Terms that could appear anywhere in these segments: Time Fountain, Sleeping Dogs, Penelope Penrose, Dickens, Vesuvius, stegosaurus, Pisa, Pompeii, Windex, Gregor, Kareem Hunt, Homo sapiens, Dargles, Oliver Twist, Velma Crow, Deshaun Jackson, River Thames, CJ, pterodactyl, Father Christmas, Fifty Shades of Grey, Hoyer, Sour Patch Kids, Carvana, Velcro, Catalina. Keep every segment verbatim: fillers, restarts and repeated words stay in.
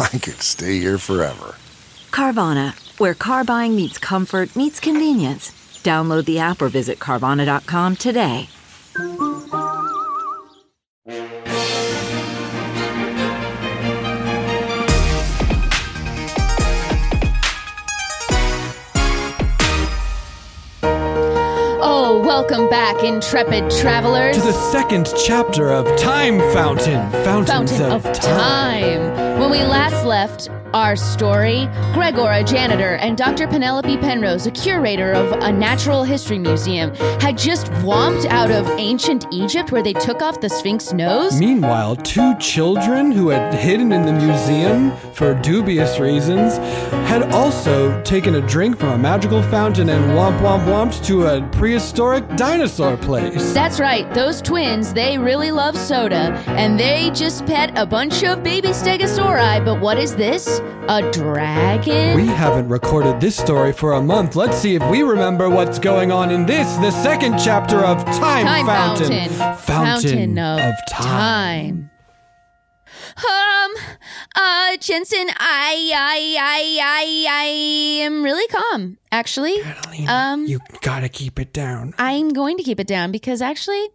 I could stay here forever. Carvana, where car buying meets comfort meets convenience. Download the app or visit Carvana dot com today. Welcome back, intrepid travelers, to the second chapter of Time Fountain, Fountains Fountain of, of Time. Time. When we last left our story, Gregor, a janitor, and Doctor Penelope Penrose, a curator of a natural history museum, had just womped out of ancient Egypt where they took off the Sphinx nose. Meanwhile, two children who had hidden in the museum for dubious reasons had also taken a drink from a magical fountain and womp womp womped to a prehistoric dinosaur place. That's right. Those twins, they really love soda, and they just pet a bunch of baby stegosauri. But what is this? A dragon? We haven't recorded this story for a month. Let's see if we remember what's going on in this, the second chapter of Time, Time Fountain. Fountain. Fountain. Fountain of, of Time. time. Um, uh, Jensen, I, I, I, I, I am really calm, actually. Catalina, um, you gotta keep it down. I'm going to keep it down because actually,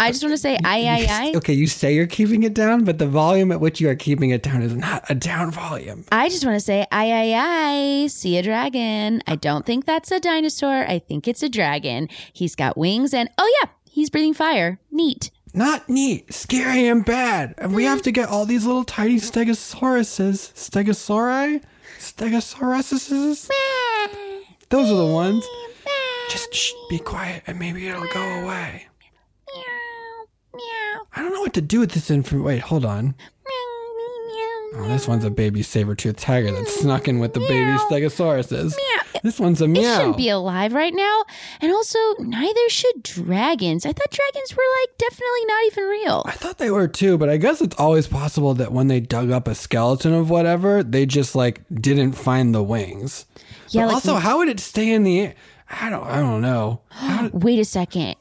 I just want to say I, I, I. Okay, you say you're keeping it down, but the volume at which you are keeping it down is not a down volume. I just want to say I, I, I, see a dragon. I don't think that's a dinosaur. I think it's a dragon. He's got wings and, oh yeah, he's breathing fire. Neat. Not neat, scary and bad. And we have to get all these little tiny stegosauruses. Stegosauri? Stegosauruses? Those are the ones. Just shh, be quiet and maybe it'll go away. I don't know what to do with this infant. Wait, hold on. Oh, this one's a baby saber-toothed tiger that snuck in with the baby stegosauruses. This one's a meow. It shouldn't be alive right now. And also, neither should dragons. I thought dragons were, like, definitely not even real. I thought they were, too. But I guess it's always possible that when they dug up a skeleton of whatever, they just, like, didn't find the wings. Yeah, but like also, we- how would it stay in the air? I don't, I don't know. How did- Wait a second.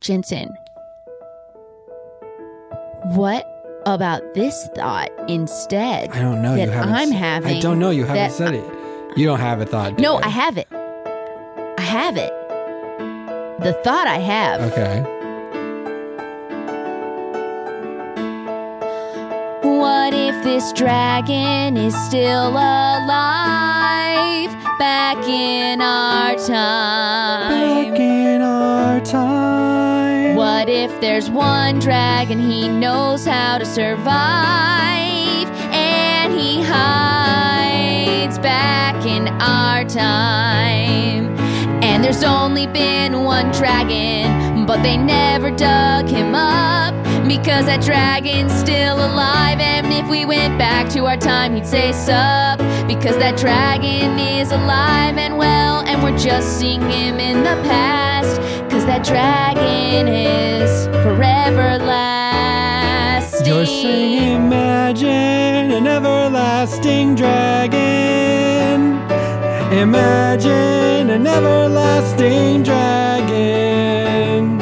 Jensen. What about this thought instead? I don't know. That you I'm s- having. I don't know. You haven't said I- it. You don't have a thought, do No, you? I have it. I have it. The thought I have. Okay. What if this dragon is still alive back in our time? Back in our time. What if there's one dragon, he knows how to survive, and he hides back in our time? And there's only been one dragon, but they never dug him up, because that dragon's still alive. And if we went back to our time, he'd say sup, because that dragon is alive and well, and we're just seeing him in the past, because that dragon is forever lasting. You're saying imagine an everlasting dragon. Imagine an everlasting dragon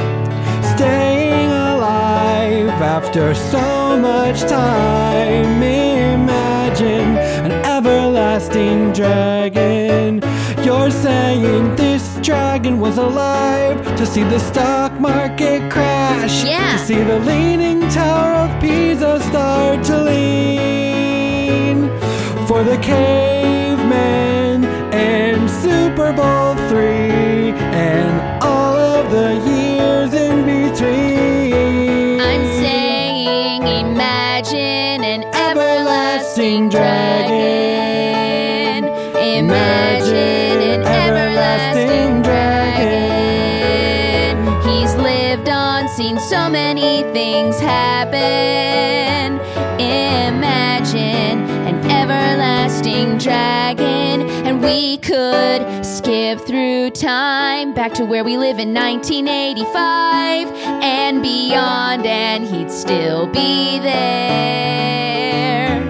staying alive after so much time. Imagine an everlasting dragon. You're saying this dragon was alive to see the stock market crash. Yeah. To see the leaning tower of Pisa start to lean. for the cavemen and Super Bowl three and all of the years in between. I'm saying imagine an everlasting dragon. Imagine an everlasting dragon. He's lived on, seen so many things happen. Imagine an everlasting dragon, and we could skip through time back to where we live in nineteen eighty-five and beyond, and he'd still be there.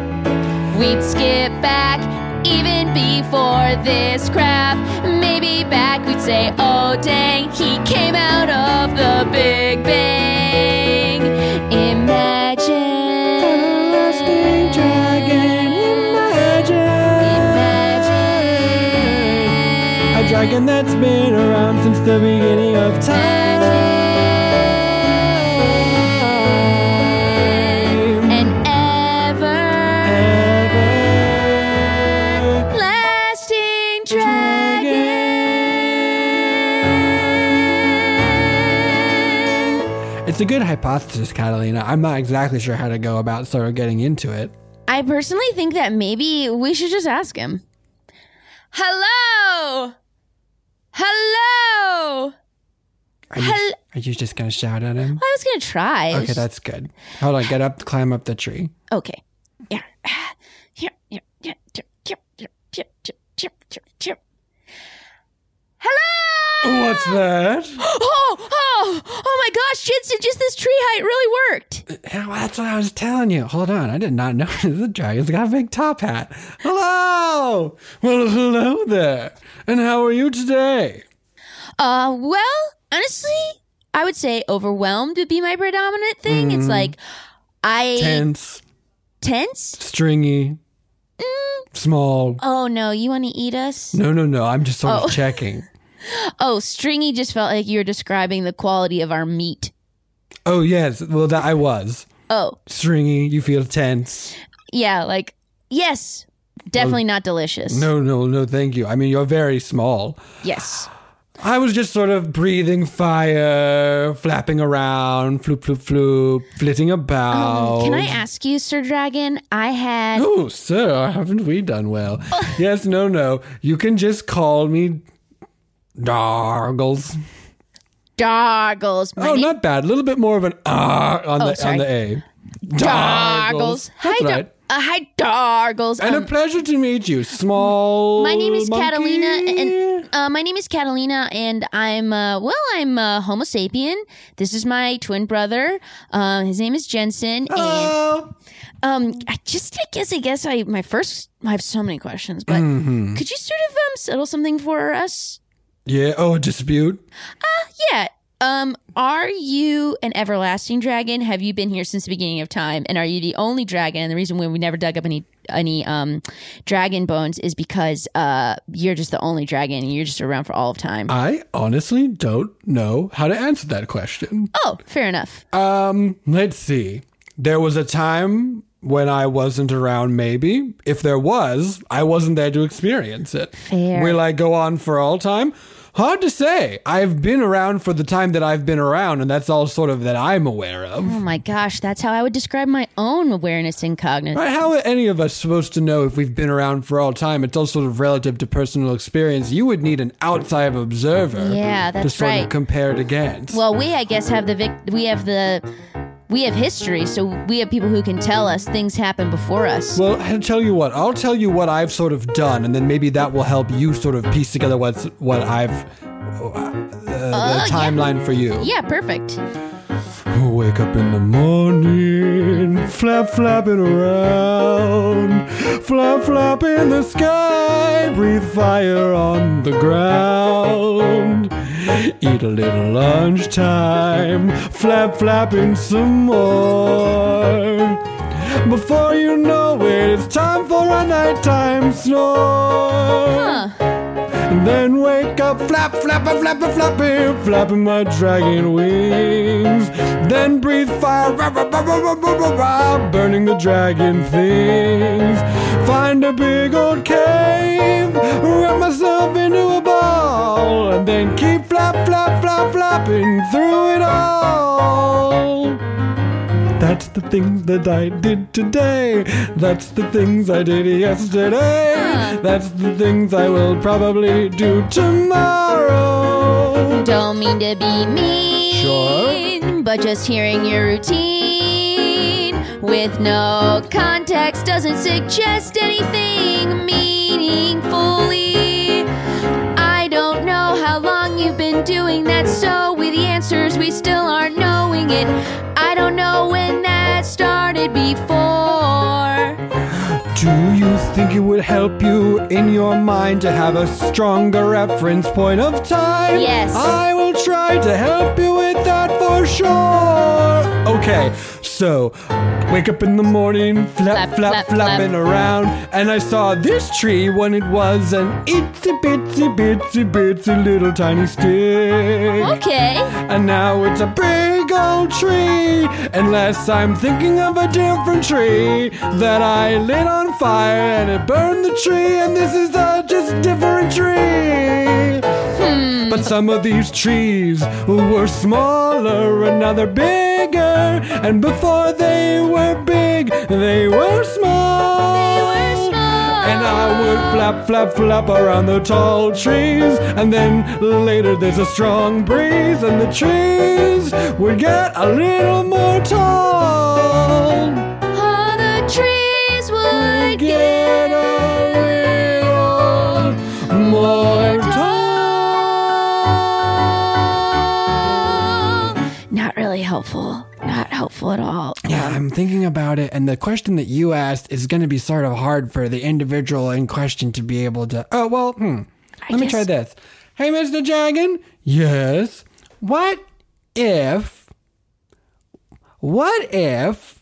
We'd skip back even before this crap. Maybe back we'd say, oh dang, he came out of the Big Bang. Imagine dragon that's been around since the beginning of time. And ever, everlasting dragon. It's a good hypothesis, Catalina. I'm not exactly sure how to go about sort of getting into it. I personally think that maybe we should just ask him. Hello! Hello! Are you, Hel- are you just going to shout at him? Well, I was going to try. Okay, that's good. Hold on, get up, climb up the tree. Okay. Yeah. Hello! What's that? Oh, oh, oh my gosh, Jensen, just this tree height really worked. Yeah, well, that's what I was telling you. Hold on, I did not notice the dragon's got a big top hat. Hello! Well, hello there. And how are you today? Uh, well, honestly, I would say overwhelmed would be my predominant thing. Mm. It's like, I... Tense. Tense? Stringy. Mm. Small. Oh, no, you want to eat us? No, no, no, I'm just sort oh. of checking. Oh, stringy just felt like you were describing the quality of our meat. Oh, yes. Well, that I was. Oh. Stringy, you feel tense. Yeah, like, yes, definitely oh, not delicious. No, no, no, thank you. I mean, you're very small. Yes. I was just sort of breathing fire, flapping around, floop, floop, floop, flitting about. Um, can I ask you, Sir Dragon? I had... Oh, sir, haven't we done well? Yes, no, no. You can just call me... Dargles. Dargles. My oh, name- not bad. A little bit more of an R on, oh, the, on the A. Dargles. Dargles. Hi, Dar- right. uh, hi, Dargles. And um, a pleasure to meet you, small My name is monkey? Catalina, and uh, my name is Catalina, and I'm uh, well, I'm uh, Homo sapien. This is my twin brother. Uh, his name is Jensen. Hello. And um, I just I guess I guess I my first I have so many questions, but mm-hmm. could you sort of um settle something for us? Yeah, oh, a dispute? Uh, yeah. Um, are you an everlasting dragon? Have you been here since the beginning of time? And are you the only dragon? And the reason why we never dug up any any um dragon bones is because uh you're just the only dragon and you're just around for all of time. I honestly don't know how to answer that question. Oh, fair enough. Um, let's see. There was a time when I wasn't around, maybe. If there was, I wasn't there to experience it. Fair. Will I go on for all time? Hard to say. I've been around for the time that I've been around, and that's all sort of that I'm aware of. Oh my gosh, that's how I would describe my own awareness and cognizance. Right, how are any of us supposed to know if we've been around for all time? It's all sort of relative to personal experience. You would need an outside observer yeah, that's to sort right. of compare it against. Well, we, I guess, have the... Vic- we have the... We have history, so we have people who can tell us things happened before us. Well, I'll tell you what. I'll tell you what I've sort of done, and then maybe that will help you sort of piece together what's what I've... Uh, uh, the timeline yeah. for you. Yeah, perfect. Wake up in the morning, flap, flapping around, flap, flap in the sky, breathe fire on the ground. Eat a little lunchtime, flap, flapping some more. Before you know it, it's time for a nighttime snore. Huh. and then wake up, flap, flap, flap, flapping, flapping my dragon wings. Then breathe fire, rah, rah, rah, rah, rah, rah, rah, burning the dragon things. Find a big old cave, wrap myself into a ball, and then keep flap, flap, flap, flapping through it all. That's the things that I did today. That's the things I did yesterday. That's the things I will probably do tomorrow. Don't mean to be mean, sure, but just hearing your routine with no context doesn't suggest anything meaningfully. I don't know how long you've been doing that, so with the answers we still aren't knowing it. I don't know when that started before. Do you think it would help you in your mind to have a stronger reference point of time? Yes. I will try to help you with that for sure. Okay, so wake up in the morning, flap, flap, flap, flap flapping flap. around, and I saw this tree when it was an itsy bitsy bitsy bitsy little tiny stick. Okay. And now it's a big old tree, unless I'm thinking of a different tree that I lit on fire and it burned the tree, and this is a just different tree. Hmm. But some of these trees were smaller and now they're bigger, and before they were big they were small. They were small. And I would flap, flap, flap around the tall trees, and then later there's a strong breeze and the trees would get a little more tall. Oh, the trees get a little more tall. Not really helpful. Not helpful at all. Yeah, I'm thinking about it, and the question that you asked is going to be sort of hard for the individual in question to be able to... Oh, well, hmm. Let I me guess. try this. Hey, Mister Dragon. Yes? What if... What if...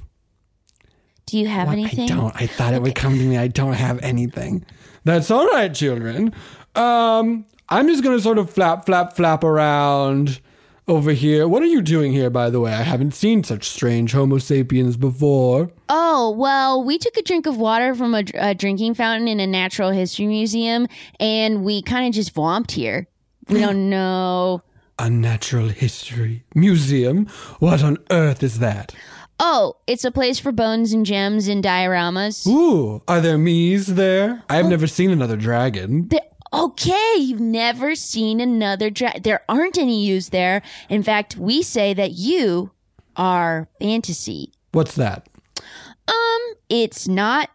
Do you have what? anything? I don't. I thought it would come to me. I don't have anything. That's all right, children. Um, I'm just going to sort of flap, flap, flap around over here. What are you doing here, by the way? I haven't seen such strange Homo sapiens before. Oh, well, we took a drink of water from a, a drinking fountain in a natural history museum, and we kind of just vomped here. We don't know. A natural history museum? What on earth is that? Oh, it's a place for bones and gems and dioramas. Ooh, are there me's there? I've oh. never seen another dragon. There, okay, you've never seen another dragon. There aren't any yous there. In fact, we say that you are fantasy. What's that? Um, it's not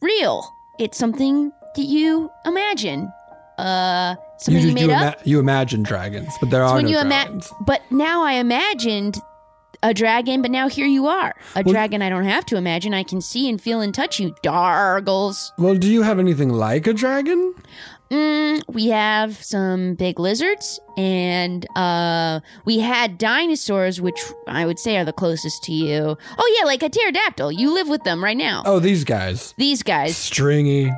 real. It's something that you imagine. Uh... Something you, you made you ima- up? You imagine dragons, but there so are no you dragons. Ima- but now I imagined... a dragon, but now here you are. A well, dragon I don't have to imagine. I can see and feel and touch you, Dargles. Well, do you have anything like a dragon? Mm, we have some big lizards, and uh, we had dinosaurs, which I would say are the closest to you. Oh, yeah, like a pterodactyl. You live with them right now. Oh, these guys. These guys. Stringy.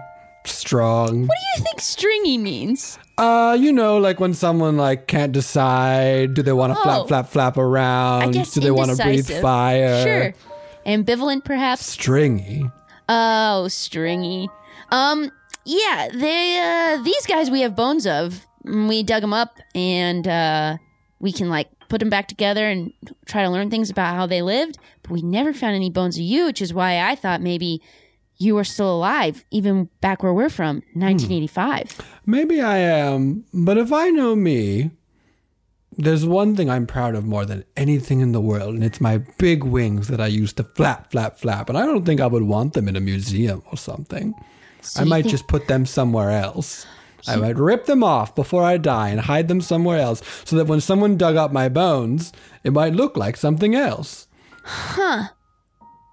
Strong. What do you think stringy means? Uh, you know, like when someone like can't decide, do they want to oh, flap, flap, flap around? I guess do they want to breathe fire? Sure. Ambivalent, perhaps. Stringy. Oh, stringy. Um, yeah, they uh, these guys we have bones of. We dug them up, and uh, we can like put them back together and try to learn things about how they lived. But we never found any bones of you, which is why I thought maybe you are still alive, even back where we're from, nineteen eighty-five. Hmm. Maybe I am, but if I know me, there's one thing I'm proud of more than anything in the world, and it's my big wings that I used to flap, flap, flap, and I don't think I would want them in a museum or something. So I might think- just put them somewhere else. I might rip them off before I die and hide them somewhere else so that when someone dug up my bones, it might look like something else. Huh.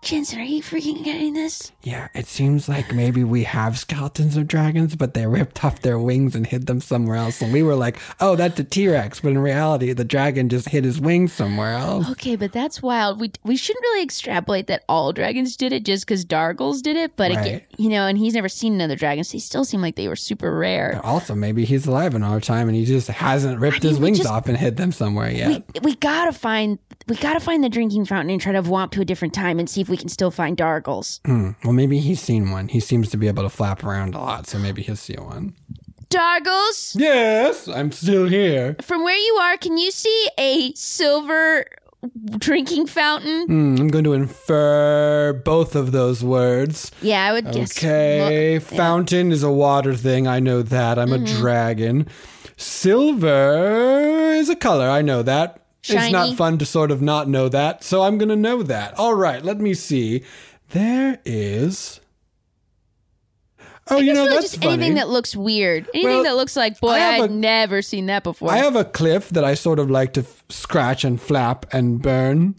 Jensen, are you freaking getting this? Yeah, it seems like maybe we have skeletons of dragons, but they ripped off their wings and hid them somewhere else. And we were like, oh, that's a T-Rex. But in reality, the dragon just hid his wings somewhere else. Okay, but that's wild. We we shouldn't really extrapolate that all dragons did it just because Dargles did it. But, right. again, you know, and he's never seen another dragon, so they still seem like they were super rare. But also, maybe he's alive in our time and he just hasn't ripped I mean, his wings just, off and hid them somewhere yet. We, we got to find... We gotta find the drinking fountain and try to womp to a different time and see if we can still find Dargles. Mm, well, maybe he's seen one. He seems to be able to flap around a lot, so maybe he'll see one. Dargles? Yes, I'm still here. From where you are, can you see a silver drinking fountain? Mm, I'm going to infer both of those words. Yeah, I would okay. guess. Okay, fountain yeah. is a water thing. I know that. I'm mm-hmm. a dragon. Silver is a color. I know that. Shiny. It's not fun to sort of not know that, so I'm going to know that. All right, let me see. There is... Oh, I you know, really that's just funny. Anything that looks weird. Anything well, that looks like, boy, I've never seen that before. I have a cliff that I sort of like to f- scratch and flap and burn.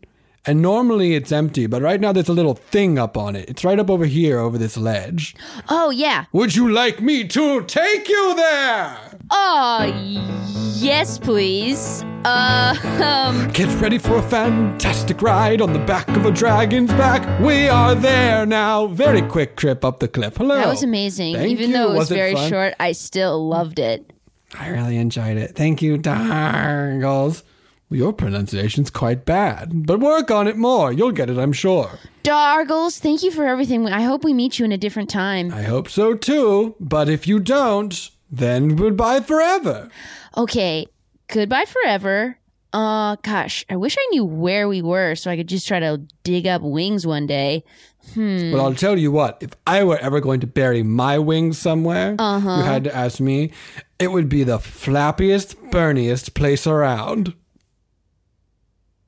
And normally it's empty, but right now there's a little thing up on it. It's right up over here over this ledge. Oh, yeah. Would you like me to take you there? Oh, yes, please. Uh, um... Get ready for a fantastic ride on the back of a dragon's back. We are there now. Very quick trip up the cliff. Hello. That was amazing. Thank Even you. Though it was, was very it short, I still loved it. I really enjoyed it. Thank you, Dargles. Your pronunciation's quite bad, but work on it more. You'll get it, I'm sure. Dargles, thank you for everything. I hope we meet you in a different time. I hope so, too. But if you don't, then goodbye forever. Okay, goodbye forever. Uh, gosh, I wish I knew where we were so I could just try to dig up wings one day. Hmm. Well, I'll tell you what. If I were ever going to bury my wings somewhere, uh-huh. you had to ask me, it would be the flappiest, burniest place around.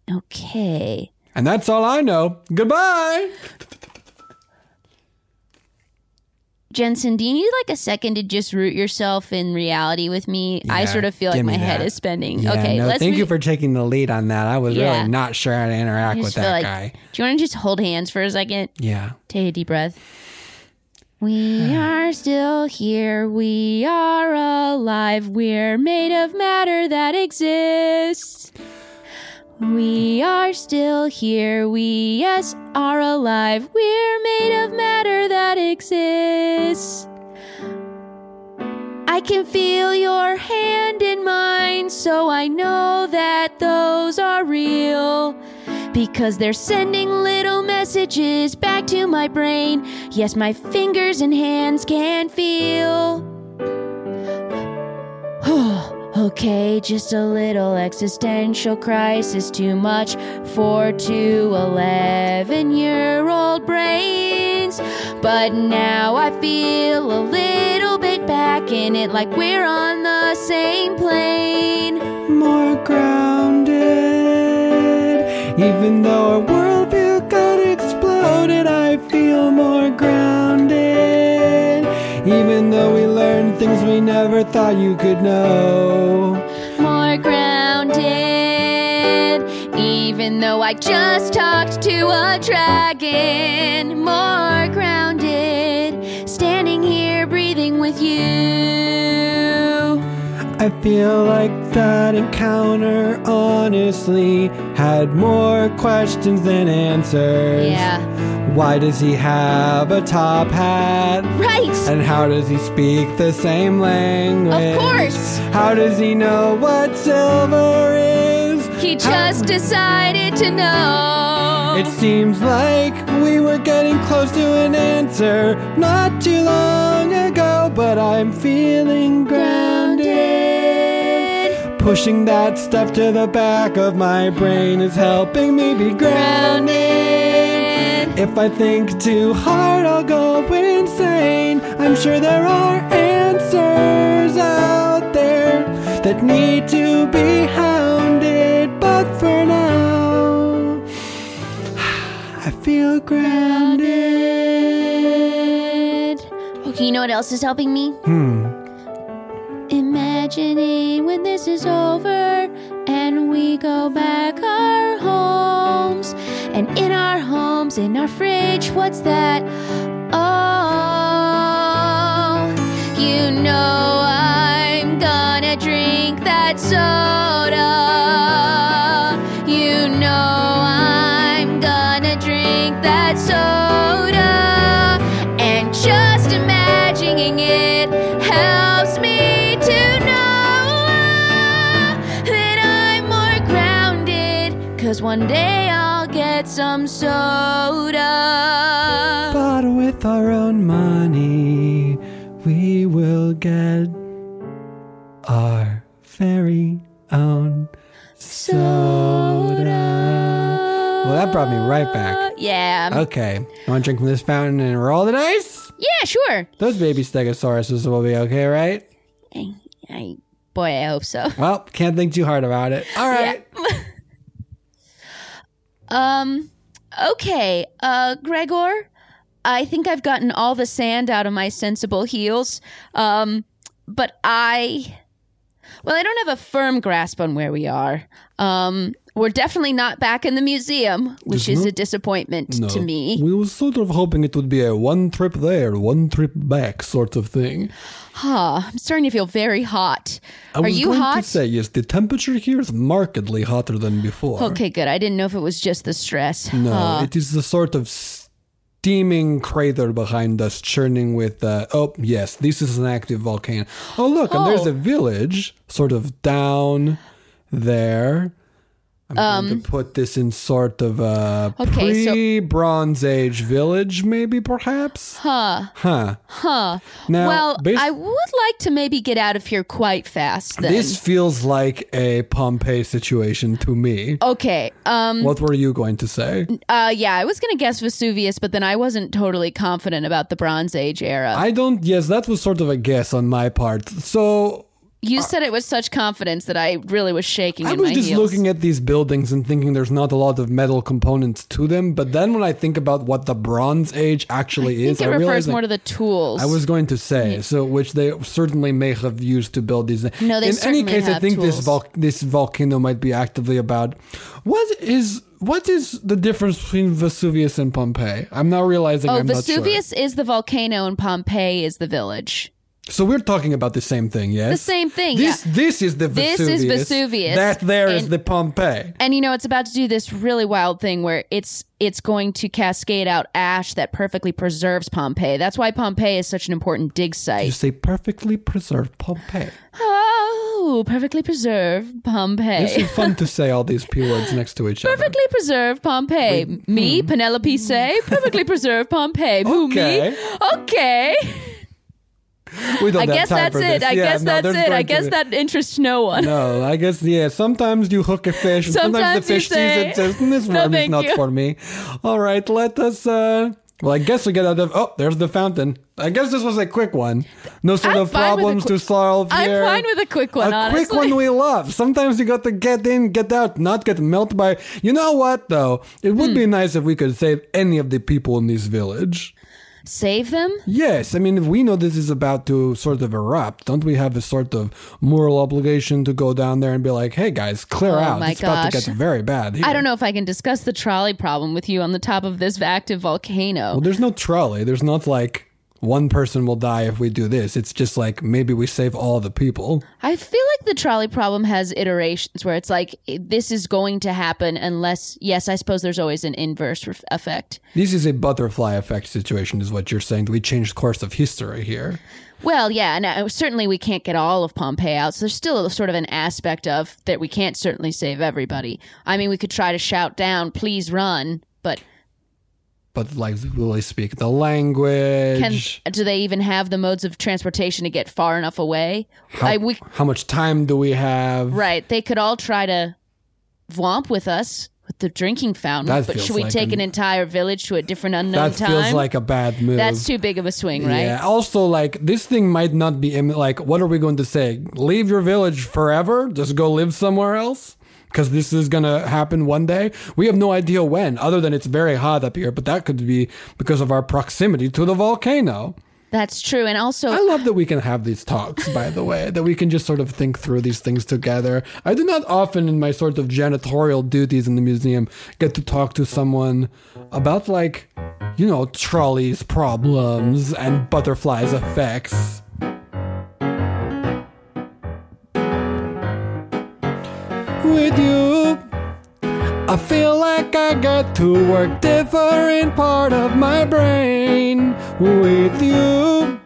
Okay. And that's all I know. Goodbye. Jensen, do you need like a second to just root yourself in reality with me? Yeah, I sort of feel like my that. head is spinning. Yeah, okay. No, let's thank re- you for taking the lead on that. I was yeah. really not sure how to interact with that like, guy. Do you want to just hold hands for a second? Yeah. Take a deep breath. We are still here. We are alive. We're made of matter that exists. We are still here. We, yes, are alive. We're made of matter that exists. I can feel your hand in mine, so I know that those are real. Because they're sending little messages back to my brain. Yes, my fingers and hands can feel. Okay, just a little existential crisis, too much for two eleven-year-old brains. But now I feel a little bit back in it, like we're on the same plane. More grounded, even though our worldview got exploded, I feel more grounded, even though we learned things we never thought you could know. More grounded, even though I just talked to a dragon. More grounded, standing here breathing with you. I feel like that encounter honestly had more questions than answers. Yeah. Why does he have a top hat? Right! And how does he speak the same language? Of course! How does he know what silver is? He just how- decided to know. It seems like we were getting close to an answer not too long ago, but I'm feeling grounded. Pushing that stuff to the back of my brain is helping me be grounded. If I think too hard, I'll go insane. I'm sure there are answers out there that need to be hounded. But for now, I feel grounded. Okay, you know what else is helping me? Hmm. Imagining when this is over and we go back our homes and in our our homes, in our fridge, what's that? Oh, you know I'm gonna drink that soda. You know I'm gonna drink that soda. And just imagining it helps me to know that I'm more grounded, 'cause one day some soda. But with our own money, we will get our very own soda. Well, that brought me right back. Yeah. Okay. You want to drink from this fountain and roll the dice? Yeah, sure. Those baby stegosauruses will be okay, right? I, I, boy, I hope so. Well, can't think too hard about it. All right. Yeah. Um, okay, uh, Gregor, I think I've gotten all the sand out of my sensible heels, um, but I, well, I don't have a firm grasp on where we are. Um, we're definitely not back in the museum, which is a disappointment no. to me. We were sort of hoping it would be a one trip there, one trip back sort of thing. Huh, I'm starting to feel very hot. I Are you hot? I was going to say, yes, the temperature here is markedly hotter than before. Okay, good. I didn't know if it was just the stress. No, uh, it is the sort of steaming crater behind us churning with, uh, oh, yes, this is an active volcano. Oh, look, oh. and there's a village sort of down there. I'm um, going to put this in sort of a okay, pre-Bronze so, Age village, maybe, perhaps? Huh. Huh. Huh. Now, well, bas- I would like to maybe get out of here quite fast, then. This feels like a Pompeii situation to me. Okay. Um, what were you going to say? Uh, yeah, I was going to guess Vesuvius, but then I wasn't totally confident about the Bronze Age era. I don't... Yes, that was sort of a guess on my part. So... You said it with such confidence that I really was shaking I in my heels. I was just looking at these buildings and thinking there's not a lot of metal components to them. But then when I think about what the Bronze Age actually I is, I realize it refers more to the tools. I was going to say, so which they certainly may have used to build these. No, they in certainly any case, have I think tools. this vol- this volcano might be actively about. What is what is the difference between Vesuvius and Pompeii? I'm now realizing. Oh, I'm Vesuvius not sure. is the volcano and Pompeii is the village. So we're talking about the same thing, yes? The same thing, this, yeah. This is the Vesuvius. This is Vesuvius. That there and, is the Pompeii. And, you know, it's about to do this really wild thing where it's it's going to cascade out ash that perfectly preserves Pompeii. That's why Pompeii is such an important dig site. Did you say perfectly preserved Pompeii? Oh, perfectly preserved Pompeii. It's fun to say all these P words next to each perfectly other. Perfectly preserved Pompeii. Wait, me, hmm. Penelope, say, perfectly preserved Pompeii. Who, okay. me? Okay. We don't I guess that's it. I yeah, guess no, that's it. I guess that interests no one. No, I guess, yeah. Sometimes you hook a fish, and sometimes, sometimes the fish sees it and says, this worm no, is not you. for me. All right, let us. Uh, well, I guess we get out of. Oh, there's the fountain. I guess this was a quick one. No sort I'm of problems qu- to solve here. I'm fine with a quick one, a honestly. A quick one we love. Sometimes you got to get in, get out, not get melted by. You know what, though? It would mm. be nice if we could save any of the people in this village. Save them? Yes. I mean, if we know this is about to sort of erupt, don't we have a sort of moral obligation to go down there and be like, hey, guys, clear oh out. My it's gosh. about to get very bad here. I don't know if I can discuss the trolley problem with you on the top of this active volcano. Well, there's no trolley. There's not like one person will die if we do this. It's just like maybe we save all the people. I feel like the trolley problem has iterations where it's like this is going to happen unless, yes, I suppose there's always an inverse ref- effect. This is a butterfly effect situation is what you're saying. We changed course of history here. Well, yeah, and uh, certainly we can't get all of Pompeii out. So there's still a, sort of an aspect of that we can't certainly save everybody. I mean, we could try to shout down, please run, but... But like, will they speak the language? Can, do they even have the modes of transportation to get far enough away? How, I, we, how much time do we have? Right. They could all try to vomp with us with the drinking fountain. That but should we like take an, an entire village to a different unknown that time? That feels like a bad move. That's too big of a swing, right? Yeah. Also, like, this thing might not be... Like, what are we going to say? Leave your village forever? Just go live somewhere else? Because this is going to happen one day. We have no idea when, other than it's very hot up here. But that could be because of our proximity to the volcano. That's true. And also, I love that we can have these talks, by the way, that we can just sort of think through these things together. I do not often in my sort of janitorial duties in the museum get to talk to someone about, like, you know, trolleys problems and butterflies effects. With you, I feel like I got to work different part of my brain. With you,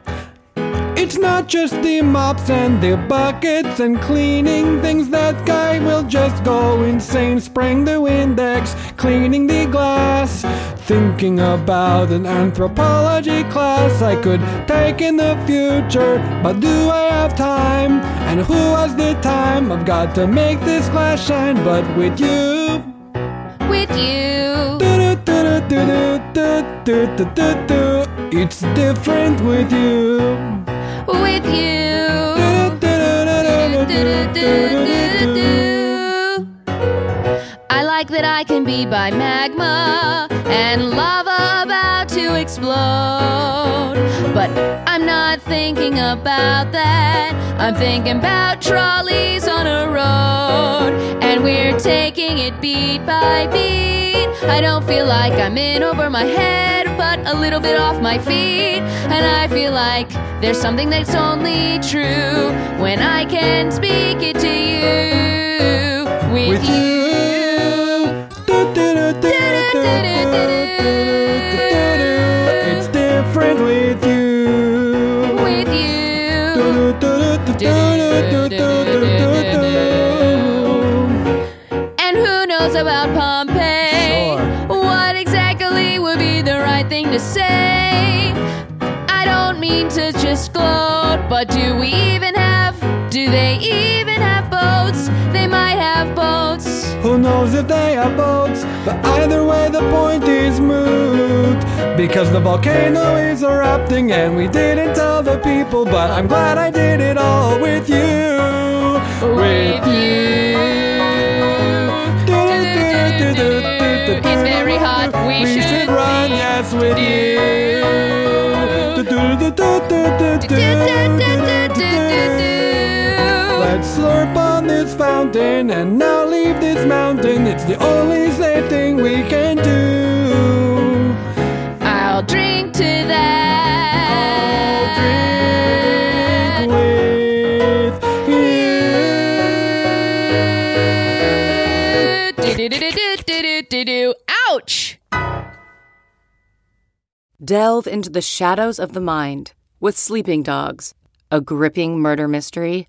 it's not just the mops and the buckets and cleaning things. That guy will just go insane. Spraying the Windex, cleaning the glass, thinking about an anthropology class I could take in the future. But do I have time? And who has the time? I've got to make this glass shine. But with you, with you, it's different with you. With you, I like that I can be by magma and lava about to explode. But I'm not thinking about that. I'm thinking about trolleys on a road. And we're taking it beat by beat. I don't feel like I'm in over my head, but a little bit off my feet. And I feel like there's something that's only true when I can speak it to you. With, With you. It's different with you. With you. And who knows about Pompeii? Sure. What exactly would be the right thing to say? I don't mean to just gloat, but do we even have? Do they even have boats? They might have boats. Who knows if they have boats? But either way the point is moot, because the volcano is erupting and we didn't tell the people. But I'm glad I did it all with you. With you. It's very hot. We should run, yes, with you. Let's slurp on this fountain and now leave this mountain. It's the only safe thing we can do. I'll drink to that. I'll drink with you. Do-do-do-do-do-do-do-do. Ouch! Delve into the shadows of the mind with Sleeping Dogs, a gripping murder mystery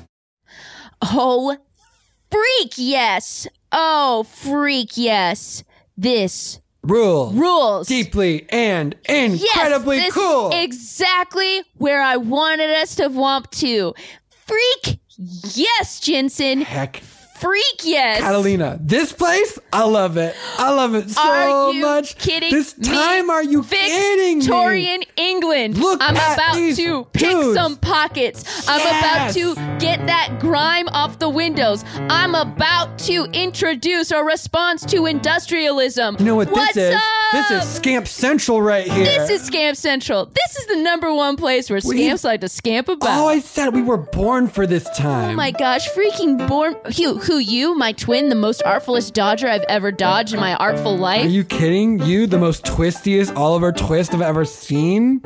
Oh, freak yes. Oh, freak yes. This rules. Rules. Deeply and incredibly yes, this cool. Is exactly where I wanted us to womp to. Freak yes, Jensen. Heck freak, yes. Catalina, this place, I love it. I love it so are you much. Kidding this time, me? Are you kidding me? Victorian England. Look, I'm at about these to pick dudes. Some pockets. Yes. I'm about to get that grime off the windows. I'm about to introduce a response to industrialism. You know what What's this is? Up? This is Scamp Central right here. This is Scamp Central. This is the number one place where we, scamps like to scamp about. Oh, I said we were born for this time. Oh my gosh, freaking born. Who, who you, my twin, the most artfulest dodger I've ever dodged in my artful life? Are you kidding? You, the most twistiest Oliver Twist I've ever seen?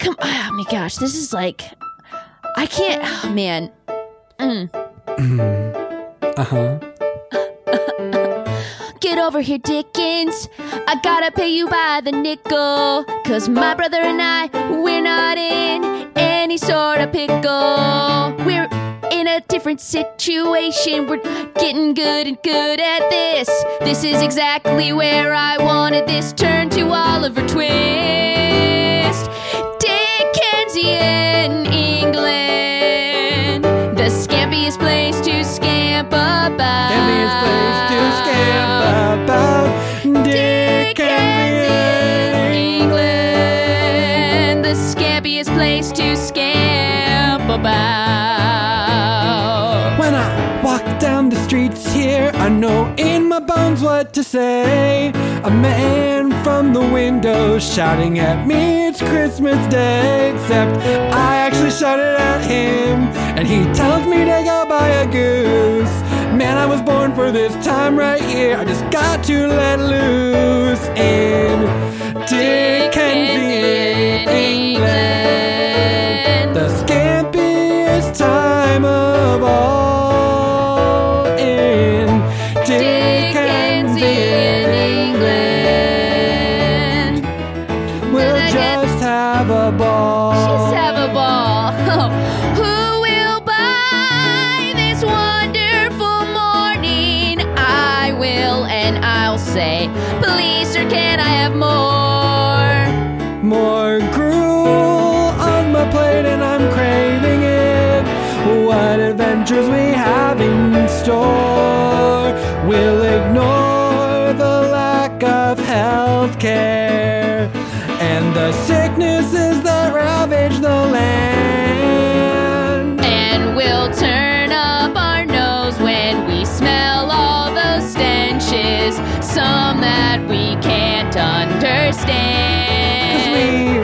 Come on, oh my gosh, this is like, I can't, oh man. Mm. Mm. Uh-huh. Get over here, Dickens. I gotta pay you by the nickel, 'cause my brother and I, we're not in any sort of pickle. We're in a different situation. We're getting good and good at this. This is exactly where I wanted this. Turn to Oliver Twist. Dickensian England. The scampiest place to scamp about. Scampiest place to scamp about. Dickensian England. The scampiest place to scamp about. Down the streets here, I know in my bones what to say. A man from the window shouting at me, it's Christmas Day. Except I actually shouted at him, and he tells me to go buy a goose. Man, I was born for this time right here. I just got to let loose in Dickensian England, the scampiest time of all. Adventures we have in store. We'll ignore the lack of health care and the sicknesses that ravage the land. And we'll turn up our nose when we smell all those stenches, some that we can't understand. 'Cause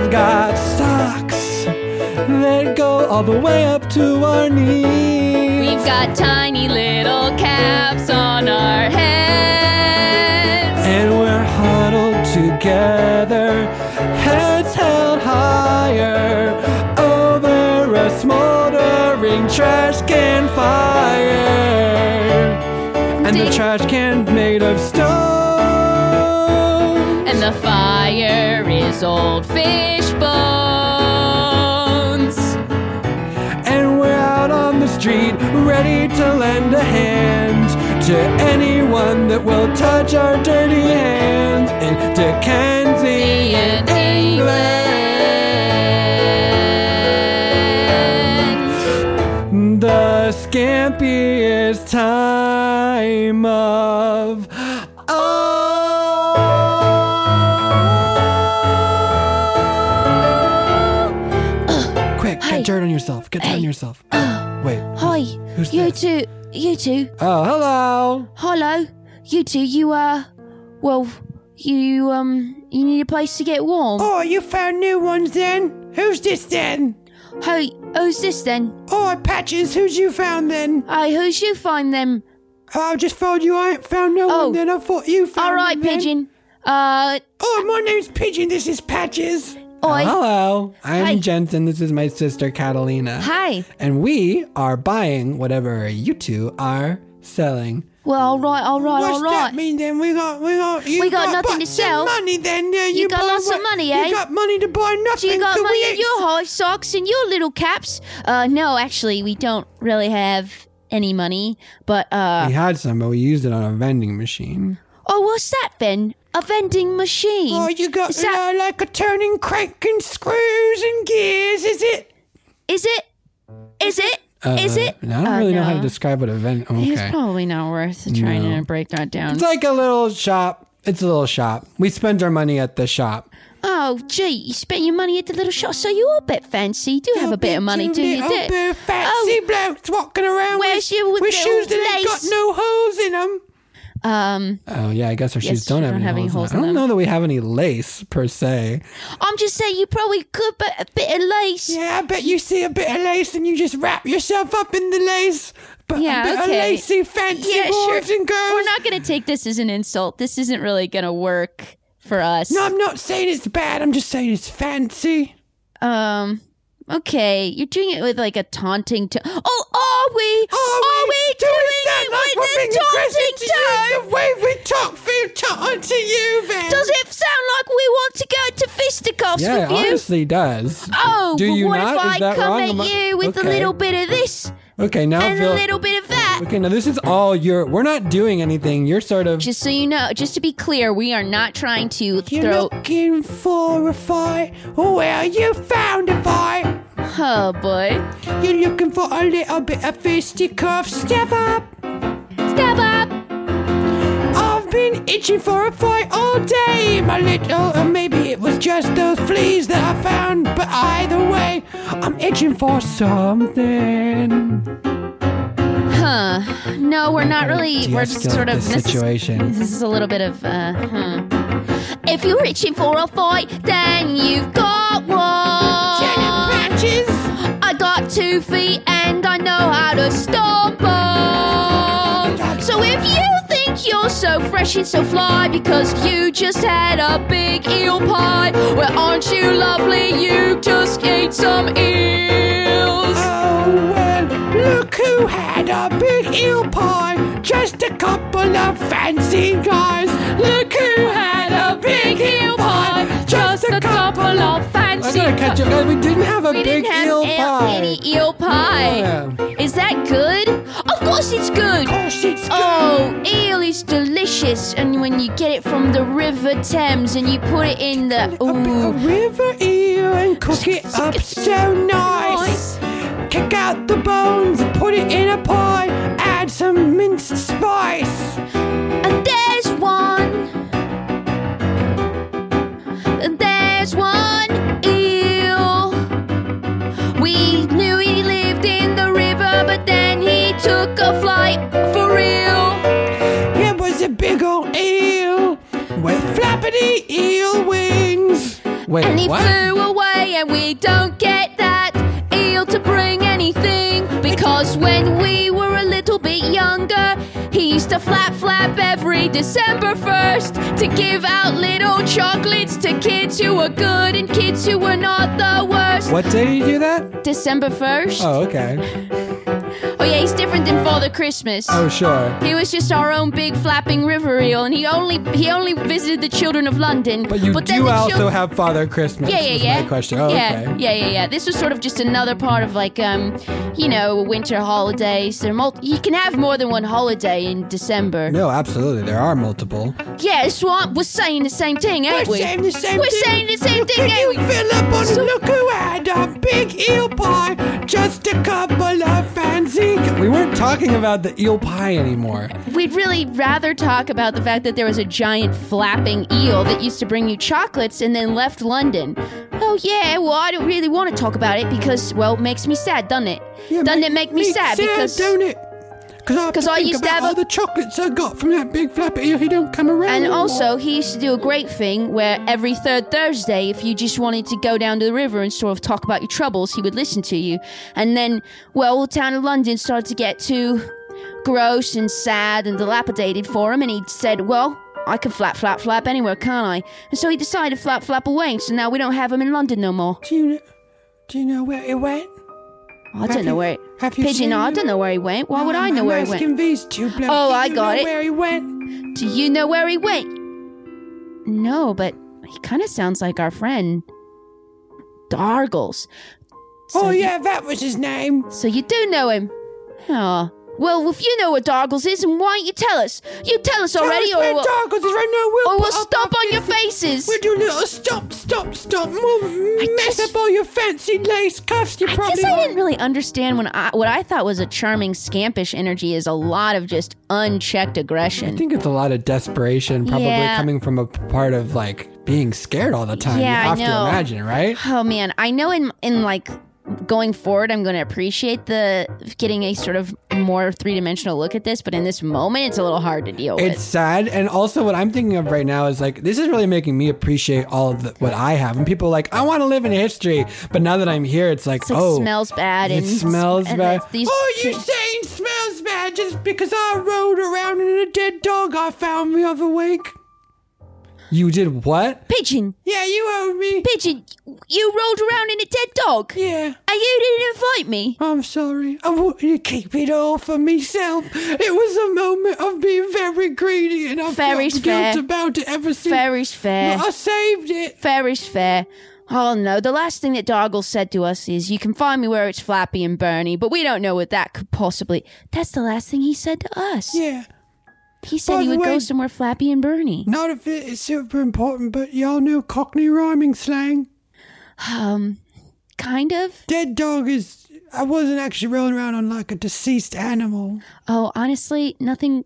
we've got socks that go all the way up to our knees. We've got tiny little caps on our heads, and we're huddled together, heads held higher over a smoldering trash can fire. And Dick- the trash can's made of stone, and the fire is old fish bones. On the street, ready to lend a hand to anyone that will touch our dirty hands in Dickensian England, the scampiest time of all. Quick, get dirt on yourself. Get dirt on yourself. Wait. Hi. Who's you this? two. You two. Oh, hello. Hello. You two. You, uh, well, you, um, you need a place to get warm. Oh, you found new ones then? Who's this then? Hey, who's this then? Oh, Patches, who's you found then? Hey, who's you find them? Oh, I just found you. I ain't found no oh. one then. I thought you found all right, them Pigeon. Then. Uh. Oh, my name's Pigeon. This is Patches. Oi. Hello, I'm Hi. Jensen. This is my sister Catalina. Hi. And we are buying whatever you two are selling. Well, all right, all right, What's all right. What's that mean then? We got, we got, you we got, got nothing to sell. Money then. Yeah, you, you got lots what? of money, eh? You got money to buy nothing. So you got so money in ex- your high socks and your little caps. Uh, no, actually, we don't really have any money, but uh, we had some, but we used it on a vending machine. Oh, what's that then? A vending machine. Oh, you got that, uh, like a turning crank and screws and gears, is it? Is it? Is it? Uh, Is it? I don't uh, really no. know how to describe what a vent. Okay. It's probably not worth trying no. to break that down. It's like a little shop. It's a little shop. We spend our money at the shop. Oh, gee, you spent your money at the little shop, so you're a bit fancy. You do have a bit of money, do you? A bit fancy blokes walking around with, your, with, with shoes that ain't got no holes in them. Um, oh, yeah, I guess our yes, shoes don't, don't have, have any holes, holes in them. I don't know that we have any lace, per se. I'm just saying you probably could, but a bit of lace. Yeah, I bet you see a bit of lace and you just wrap yourself up in the lace. But yeah, a bit okay. of lacy, fancy yeah, boys sure. and girls. We're not going to take this as an insult. This isn't really going to work for us. No, I'm not saying it's bad. I'm just saying it's fancy. Um... Okay, you're doing it with like a taunting tone. Oh, are we? Are, are we, we doing, doing it like with a taunting tone? The way we talk, feel taunting to you, then. Does it sound like we want to go to fisticuffs yeah, with you? Yeah, it honestly does. Oh, do you what not? If Is I come wrong? At Am you I... with okay. a little bit of this? Okay, now and feel... a little bit of that. Okay, now this is all your. We're not doing anything. You're sort of. Just so you know, just to be clear, we are not trying to you're throw. You're looking for a fight. Well, you found a fight. Oh, boy. You're looking for a little bit of fisticuffs. Step up. Step up. I've been itching for a fight all day. My little, or maybe it was just those fleas that I found. But either way, I'm itching for something. Huh. No, we're not really. We're just sort of. This situation. Is, this is a little bit of, uh, huh. If you're itching for a fight, then you've got one. I got two feet and I know how to stumble. So if you think you're so fresh and so fly because you just had a big eel pie, well, aren't you lovely? You just ate some eels. Oh, well, look who had a big eel pie. Just a couple of fancy guys. Look who had a big eel pie. Just a couple of fancy I gotta catch up, guys. We didn't have a we big didn't have eel a- pie. Any eel pie. Yeah. Is that good? Of course it's good. Of course it's good. Oh, eel is delicious, and when you get it from the River Thames and you put it in the ooh. A bit of river eel and cook it up so nice. Kick out the bones, put it in a pie, add some minced spice. And there's one. And there's one. We knew he lived in the river, but then he took a flight for real. It was a big old eel with flappity eel wings. Wait, and he what? Flew away, and we don't get that eel to bring anything. Because when we were a little bit younger, he used to flap flap every December first to give out little chocolates to kids who were good and kids who were not the worst. What day did you do that? December first. Oh, okay. Oh, yeah, he's different than Father Christmas. Oh, sure. He was just our own big flapping river eel, and he only he only visited the children of London. But you but do the also chil- have Father Christmas. Yeah, yeah, yeah. That's my question. Oh, yeah, okay. Yeah, yeah, yeah. This was sort of just another part of, like, um, you know, winter holidays. There mul- you can have more than one holiday in December. No, absolutely. There are multiple. Yeah, Swamp, we're saying the same thing, ain't we're we? We're saying the same we're thing. We're saying the same look thing, ain't we? Look at you, Philip, on so- look who had a big eel pie. Just a couple of fancy. We weren't talking about the eel pie anymore. We'd really rather talk about the fact that there was a giant flapping eel that used to bring you chocolates and then left London. Oh, yeah, well, I don't really want to talk about it because, well, it makes me sad, doesn't it? Yeah, doesn't make, it make me sad? sad because, don't it? Because I, I used to have all a... the chocolates I got from that big flapper eel. He don't come around. And anymore. Also, he used to do a great thing where every third Thursday, if you just wanted to go down to the river and sort of talk about your troubles, he would listen to you. And then, well, the town of London started to get too gross and sad and dilapidated for him, and he said, "Well, I can flap, flap, flap anywhere, can't I?" And so he decided to flap, flap away. So now we don't have him in London no more. Do you know? Do you know where it went? I have don't you, know where. It, have you Pigeon, I don't know where he went. Why no, would I know I'm where he went? These two blokes. Oh, do I you got know it. Where he went? Do you know where he went? No, but he kind of sounds like our friend Dargles. So oh yeah, you, that was his name. So you do know him? Oh, Well, if you know what Dargles is, and why don't you tell us? You tell us already, tell us or we'll, Dargles is right now. We'll or we'll stomp on your faces. We'll do little stomp, stomp, stomp. We'll I mess just, up all your fancy lace cuffs. You I probably guess I didn't really understand when I, what I thought was a charming, scampish energy is a lot of just unchecked aggression. I think it's a lot of desperation, probably yeah. coming from a part of like being scared all the time. Yeah, you have I know. to imagine, right? Oh man, I know. In in like. Going forward, I'm going to appreciate the getting a sort of more three-dimensional look at this, but in this moment, it's a little hard to deal with. It's sad, and also what I'm thinking of right now is like, this is really making me appreciate all of the, what I have, and people are like, I want to live in history, but now that I'm here, it's like, it's like oh. It smells bad. It and smells and bad. These oh, you're saying smells bad just because I rode around in a dead dog I found the other week. You did what? Pigeon. Yeah, you owed me. Pigeon, you rolled around in a dead dog. Yeah. And you didn't invite me. I'm sorry. I wanted to keep it all for myself. It was a moment of being very greedy, and I felt guilt about it ever since. Fair is fair. But I saved it. Fair is fair. Oh, no. The last thing that Dargles said to us is, you can find me where it's flappy and Bernie, but we don't know what that could possibly... That's the last thing he said to us. Yeah. He said he would way, go somewhere flappy and Bernie. Not if it is super important, but y'all know Cockney rhyming slang? Um, kind of. Dead dog is... I wasn't actually rolling around on like a deceased animal. Oh, honestly, nothing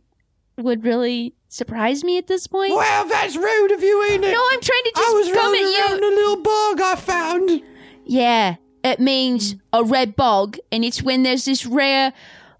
would really surprise me at this point. Well, that's rude of you, ain't it? No, I'm trying to just I was rolling around you. A little bog I found. Yeah, it means a red bog, and it's when there's this rare...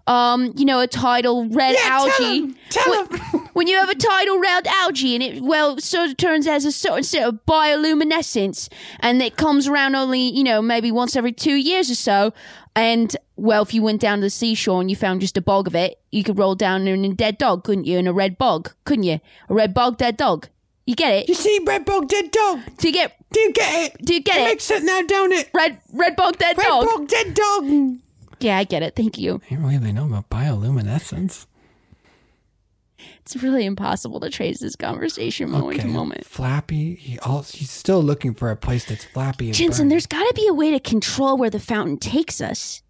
Um, you know, a tidal red yeah, algae. Tell him, tell him. When, when you have a tidal red algae and it, well, sort of turns as a certain sort of bioluminescence, and it comes around only, you know, maybe once every two years or so. And, well, if you went down to the seashore and you found just a bog of it, you could roll down in a dead dog, couldn't you? In a red bog, couldn't you? A red bog, dead dog. You get it? You see red bog, dead dog. Do you get, do you get it? Do you get it? It makes sense now, don't it? Red, red bog, dead red dog. Red bog, dead dog. Yeah, I get it. Thank you. I didn't really know about bioluminescence. It's really impossible to trace this conversation moment okay. to moment. Flappy. He all, he's still looking for a place that's flappy. And Jensen, burning. There's got to be a way to control where the fountain takes us.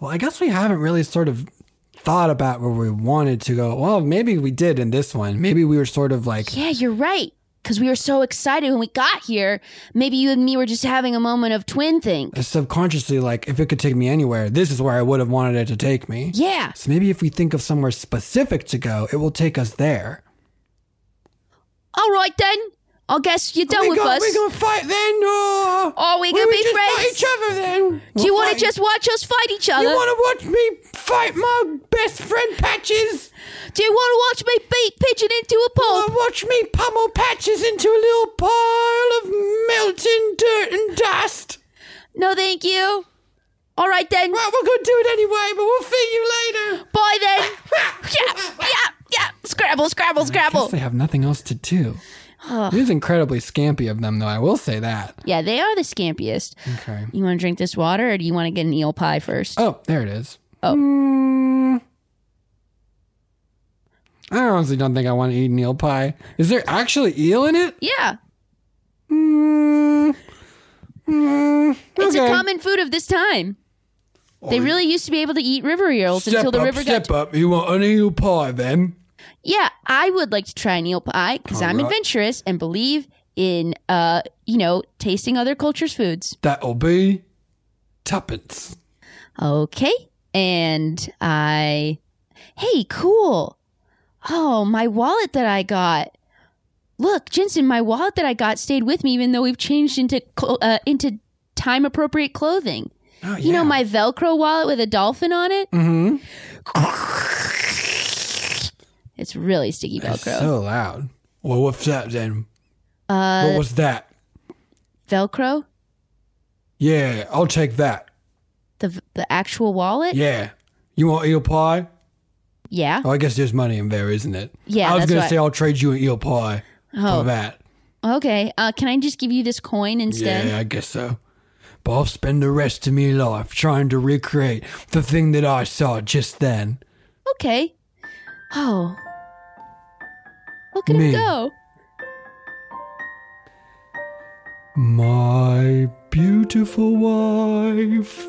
Well, I guess we haven't really sort of thought about where we wanted to go. Well, maybe we did in this one. Maybe we were sort of like... Yeah, you're right. Because we were so excited when we got here. Maybe you and me were just having a moment of twin think. Subconsciously, like, if it could take me anywhere, this is where I would have wanted it to take me. Yeah. So maybe if we think of somewhere specific to go, it will take us there. All right, then. I guess you're done we with gonna, us. We're going to fight then, or... Are we going to be friends? Fight each other then? Do we'll you want to just watch us fight each other? You want to watch me fight my best friend Patches? Do you want to watch me beat Pigeon into a pulp? You want to watch me pummel Patches into a little pile of melting dirt and dust? No, thank you. All right, then. Well, we're going to do it anyway, but we'll see you later. Bye, then. yeah, yeah, yeah. Scrabble, scrabble, scrabble. I guess they have nothing else to do. It is incredibly scampy of them, though. I will say that. Yeah, they are the scampiest. Okay. You want to drink this water, or do you want to get an eel pie first? Oh, there it is. Oh. Mm. I honestly don't think I want to eat an eel pie. Is there actually eel in it? Yeah. Mm. Mm. It's okay. A common food of this time. Or they really used to be able to eat river eels until the up, river step got... Step up, you want an eel pie, then? Yeah, I would like to try an eel pie because I'm right. adventurous and believe in, uh, you know, tasting other cultures' foods. That'll be tuppence. Okay. And I... Hey, cool. Oh, my wallet that I got. Look, Jensen, my wallet that I got stayed with me even though we've changed into uh, into time-appropriate clothing. Oh, yeah. You know, my Velcro wallet with a dolphin on it? Mm-hmm. It's really sticky Velcro. That's so loud. Well, what's that then? Uh, what was that? Velcro? Yeah, I'll take that. The the actual wallet? Yeah. You want eel pie? Yeah. Oh, I guess there's money in there, isn't it? Yeah, I was going to say I'll trade you an eel pie oh. for that. Okay. Uh, can I just give you this coin instead? Yeah, I guess so. But I'll spend the rest of my life trying to recreate the thing that I saw just then. Okay. Oh, look at him go. My beautiful wife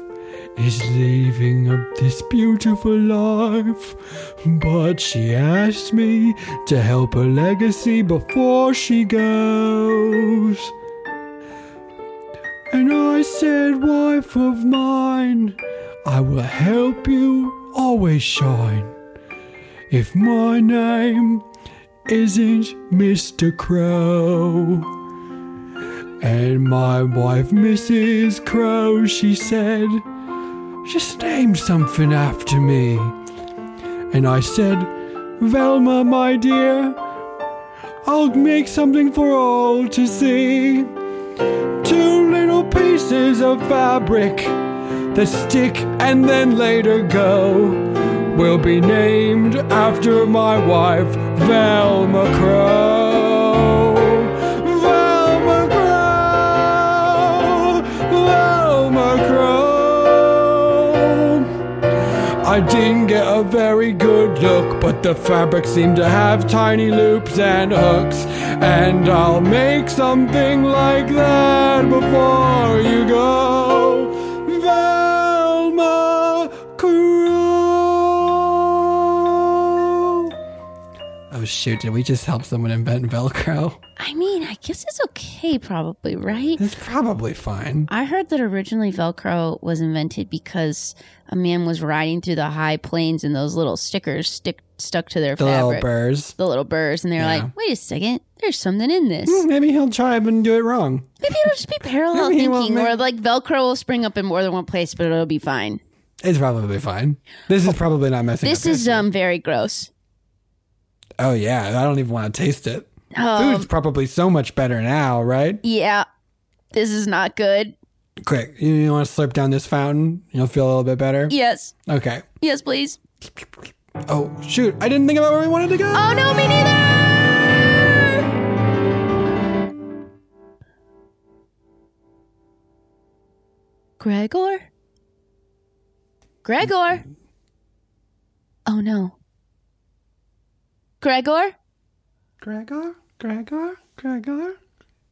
is living up this beautiful life, but she asked me to help her legacy before she goes. And I said, wife of mine, I will help you always shine, if my name isn't Mister Crow. And my wife, Missus Crow, she said, just name something after me. And I said, Velma, my dear, I'll make something for all to see. Two little pieces of fabric that stick and then later go will be named after my wife, Velma Crow. I didn't get a very good look, but the fabric seemed to have tiny loops and hooks. And I'll make something like that before you go, Velma Crow. Oh shoot, did we just help someone invent Velcro? I mean, I guess it's okay probably, right? It's probably fine. I heard that originally Velcro was invented because a man was riding through the high plains and those little stickers stick stuck to their the fabric. The little burrs. The little burrs. And they're yeah. like, wait a second, there's something in this. Mm, maybe he'll try and do it wrong. Maybe it'll just be parallel thinking make- or like Velcro will spring up in more than one place, but it'll be fine. It's probably fine. This is probably not messing this up. This is um very gross. Oh, yeah. I don't even want to taste it. Um, Food's probably so much better now, right? Yeah. This is not good. Quick. You, you want to slurp down this fountain? You'll feel a little bit better? Yes. Okay. Yes, please. Oh, shoot. I didn't think about where we wanted to go. Oh, no, me neither. Gregor? Gregor? Oh, no. Gregor? Gregor? Gregor? Gregor?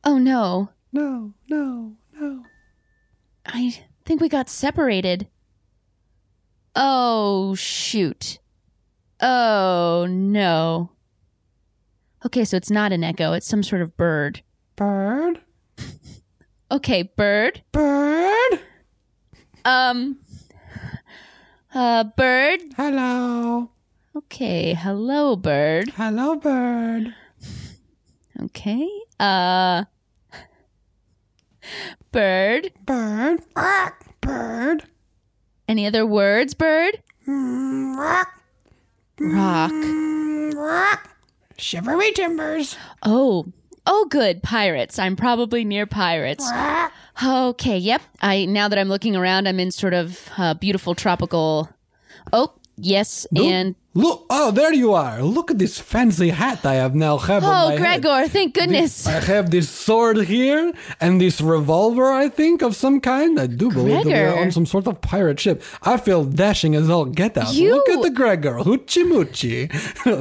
Oh, no. No, no, no. I think we got separated. Oh, shoot. Oh, no. Okay, so it's not an echo. It's some sort of bird. Bird? Okay, bird. Bird? Um, uh, bird? Hello. Okay, hello, bird. Hello, bird. Okay. Uh Bird. Bird. Bird. Any other words, bird? Rock. Rock. Rock. Shivery timbers. Oh. Oh good, pirates. I'm probably near pirates. Rock. Okay, yep. I now that I'm looking around, I'm in sort of uh, beautiful tropical. Oh, yes, Oop. and Look! Oh, there you are! Look at this fancy hat I have now have oh, on my Gregor, head. Oh, Gregor! Thank goodness! This, I have this sword here and this revolver, I think, of some kind. I do Gregor. believe that we're on some sort of pirate ship. I feel dashing as all get out. You... Look at the Gregor, hoochie moochie,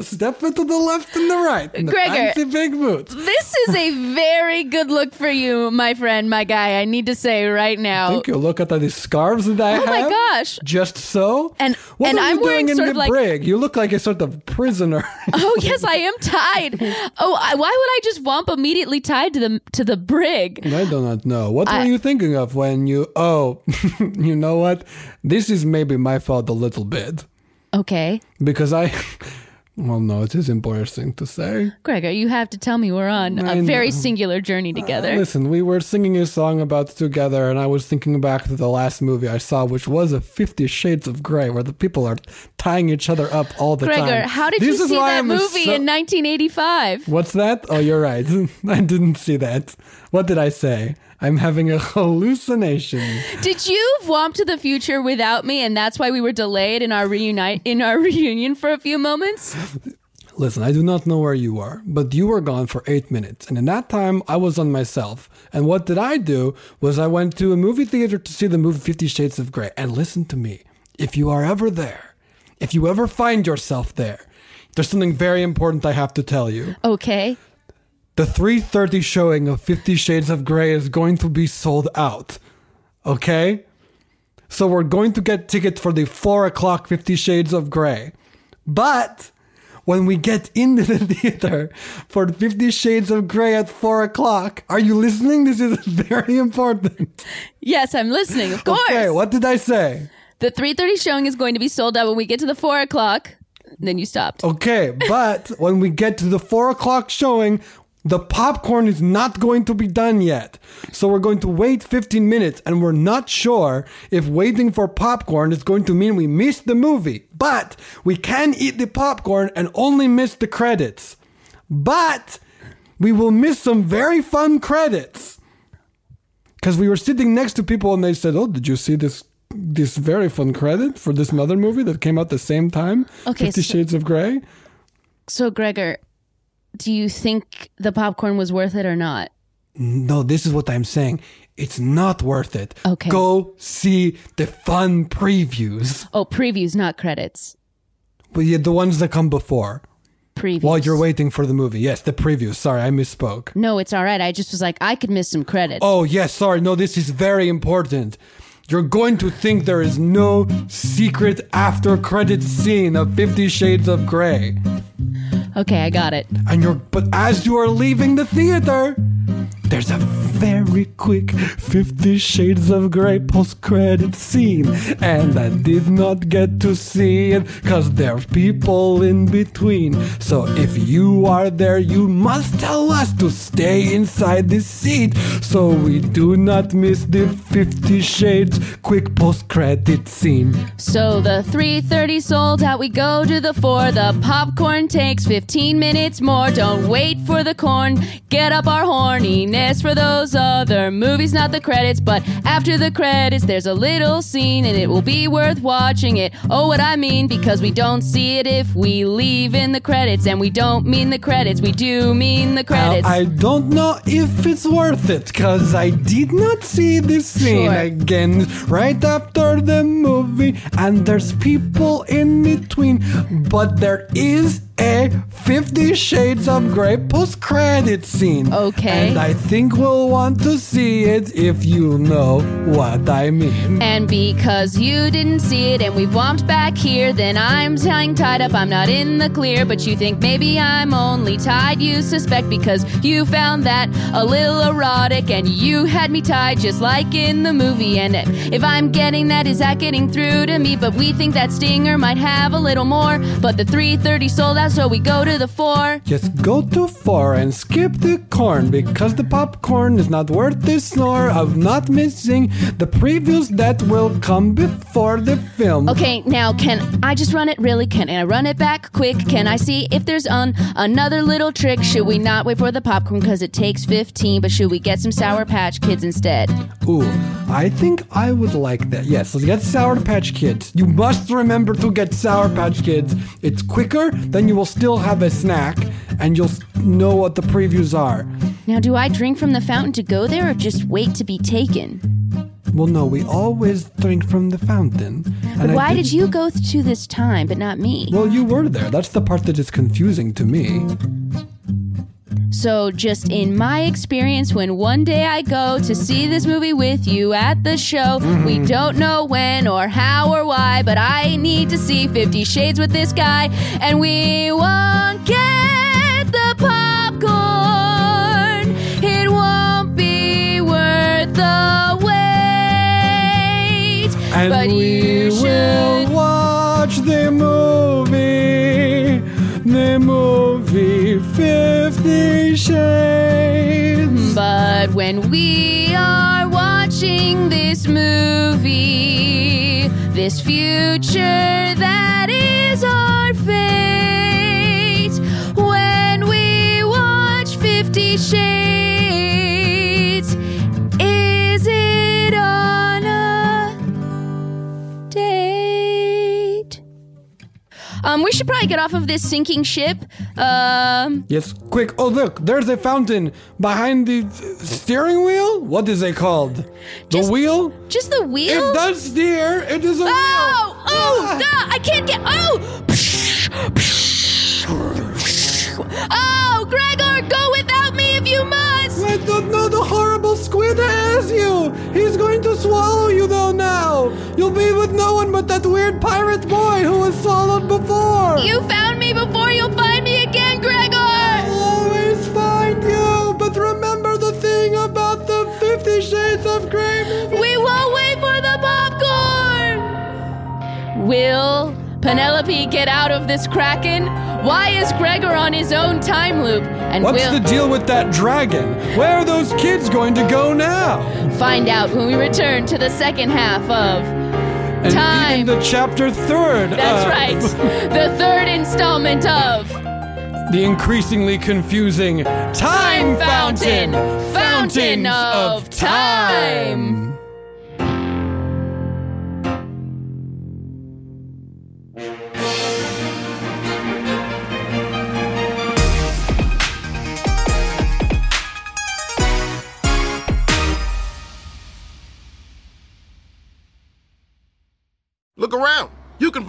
step into the left and the right. And Gregor, the fancy big boots. This is a very good look for you, my friend, my guy. I need to say right now. Thank you. Look at these scarves that I oh have. Oh my gosh! Just so. And what and are I'm you wearing doing sort in of the like. Brig? You look like a sort of prisoner. Oh yes, I am tied. Oh, I, why would I just womp immediately tied to the to the brig? I do not know. What I, were you thinking of when you? Oh, you know what? This is maybe my fault a little bit. Okay. Because I. Well, no, it is embarrassing to say. Gregor, you have to tell me we're on a very singular journey together. Uh, listen, we were singing a song about together, and I was thinking back to the last movie I saw, which was a Fifty Shades of Grey, where the people are tying each other up all the Gregor, time. Gregor, how did this you see that movie so- in nineteen eighty-five? What's that? Oh, you're right. I didn't see that. What did I say? I'm having a hallucination. Did you womp to the future without me, and that's why we were delayed in our reunite in our reunion for a few moments? Listen, I do not know where you are, but you were gone for eight minutes, and in that time, I was on myself. And what did I do was I went to a movie theater to see the movie Fifty Shades of Grey. And listen to me, if you are ever there, if you ever find yourself there, there's something very important I have to tell you. Okay. The three thirty showing of Fifty Shades of Grey is going to be sold out, okay? So we're going to get tickets for the four o'clock Fifty Shades of Grey. But when we get into the theater for Fifty Shades of Grey at four o'clock, are you listening? This is very important. Yes, I'm listening. Of course. Okay, what did I say? The three thirty showing is going to be sold out when we get to the four o'clock. Then you stopped. Okay, but when we get to the four o'clock showing, the popcorn is not going to be done yet. So we're going to wait fifteen minutes, and we're not sure if waiting for popcorn is going to mean we missed the movie. But we can eat the popcorn and only miss the credits. But we will miss some very fun credits. Because we were sitting next to people and they said, oh, did you see this? This very fun credit for this other movie that came out the same time, okay, Fifty so, Shades of Grey. So, Gregor, do you think the popcorn was worth it or not? No, this is what I'm saying. It's not worth it. Okay. Go see the fun previews. Oh, previews, not credits. But yeah, the ones that come before. Previews. While you're waiting for the movie. Yes, the previews. Sorry, I misspoke. No, it's all right. I just was like, I could miss some credits. Oh, yes, sorry. No, this is very important. You're going to think there is no secret after credits scene of Fifty Shades of Grey. Okay, I got it. And you're, but as you are leaving the theater, there's a very quick Fifty Shades of Grey post-credit scene. And I did not get to see it because there are people in between. So if you are there, you must tell us to stay inside the seat so we do not miss the Fifty Shades quick post-credit scene. So the three thirty sold out, we go to the four. The popcorn takes fifteen minutes more. Don't wait for the corn. Get up our horniness for those other movies, not the credits. But after the credits, there's a little scene, and it will be worth watching it. Oh, what I mean, because we don't see it if we leave in the credits. And we don't mean the credits. We do mean the credits. Now, I don't know if it's worth it, because I did not see this scene sure. again right after the movie. And there's people in between. But there is a Fifty Shades of Grey post-credit scene. Okay. And I think we'll want to see it if you know what I mean. And because you didn't see it and we've womped back here, then I'm tying tied up. I'm not in the clear, but you think maybe I'm only tied. You suspect because you found that a little erotic and you had me tied just like in the movie. And if, if I'm getting that, is that getting through to me? But we think that stinger might have a little more. But the three thirty sold out, so we go to the four. Just go to four and skip the corn, because the popcorn is not worth the snore of not missing the previews that will come before the film. Okay, now can I just run it really? Can I run it back quick? Can I see if there's un- another little trick? Should we not wait for the popcorn because it takes fifteen, but should we get some Sour Patch Kids instead? Ooh, I think I would like that. Yes, let's get Sour Patch Kids. You must remember to get Sour Patch Kids. It's quicker, then you will still have a snack, and you'll know what the previews are. Now, do I drink from the fountain to go there, or just wait to be taken? Well, no, we always drink from the fountain. But and why did... did you go to this time, but not me? Well, you were there. That's the part that is confusing to me. So just in my experience, when one day I go to see this movie with you at the show, mm-hmm. we don't know when or how or why, but I need to see Fifty Shades with this guy, and we won't get the popcorn. It won't be worth the wait. And but we you will should... watch the movie, the movie Fifty Shades. But when we are watching this movie, this future that is our fate, when we watch Fifty Shades, is it on a date? Um, we should probably get off of this sinking ship. Um, yes, quick. Oh, look, there's a fountain behind the steering wheel. What is it called? Just, the wheel? Just the wheel? It does steer. It is a oh, wheel. Oh, oh, ah. no, I can't get. Oh, oh, Gregor, go without me if you must. I don't know the horrible squid that has you. He's going to swallow you, though, now. You'll be with no one but that weird pirate boy who was swallowed before. You found me before. You'll find me again, Gregor. I'll always find you. But remember the thing about the Fifty Shades of Grey movie. We won't wait for the popcorn. Will Penelope get out of this kraken? Why is Gregor on his own time loop? And what's Will... the deal with that dragon? Where are those kids going to go now? Find out when we return to the second half of and Time. Even the chapter third. That's of... right. The third installment of the increasingly confusing Time, Time Fountain. Fountain. Fountain of, of Time. time. Around. You can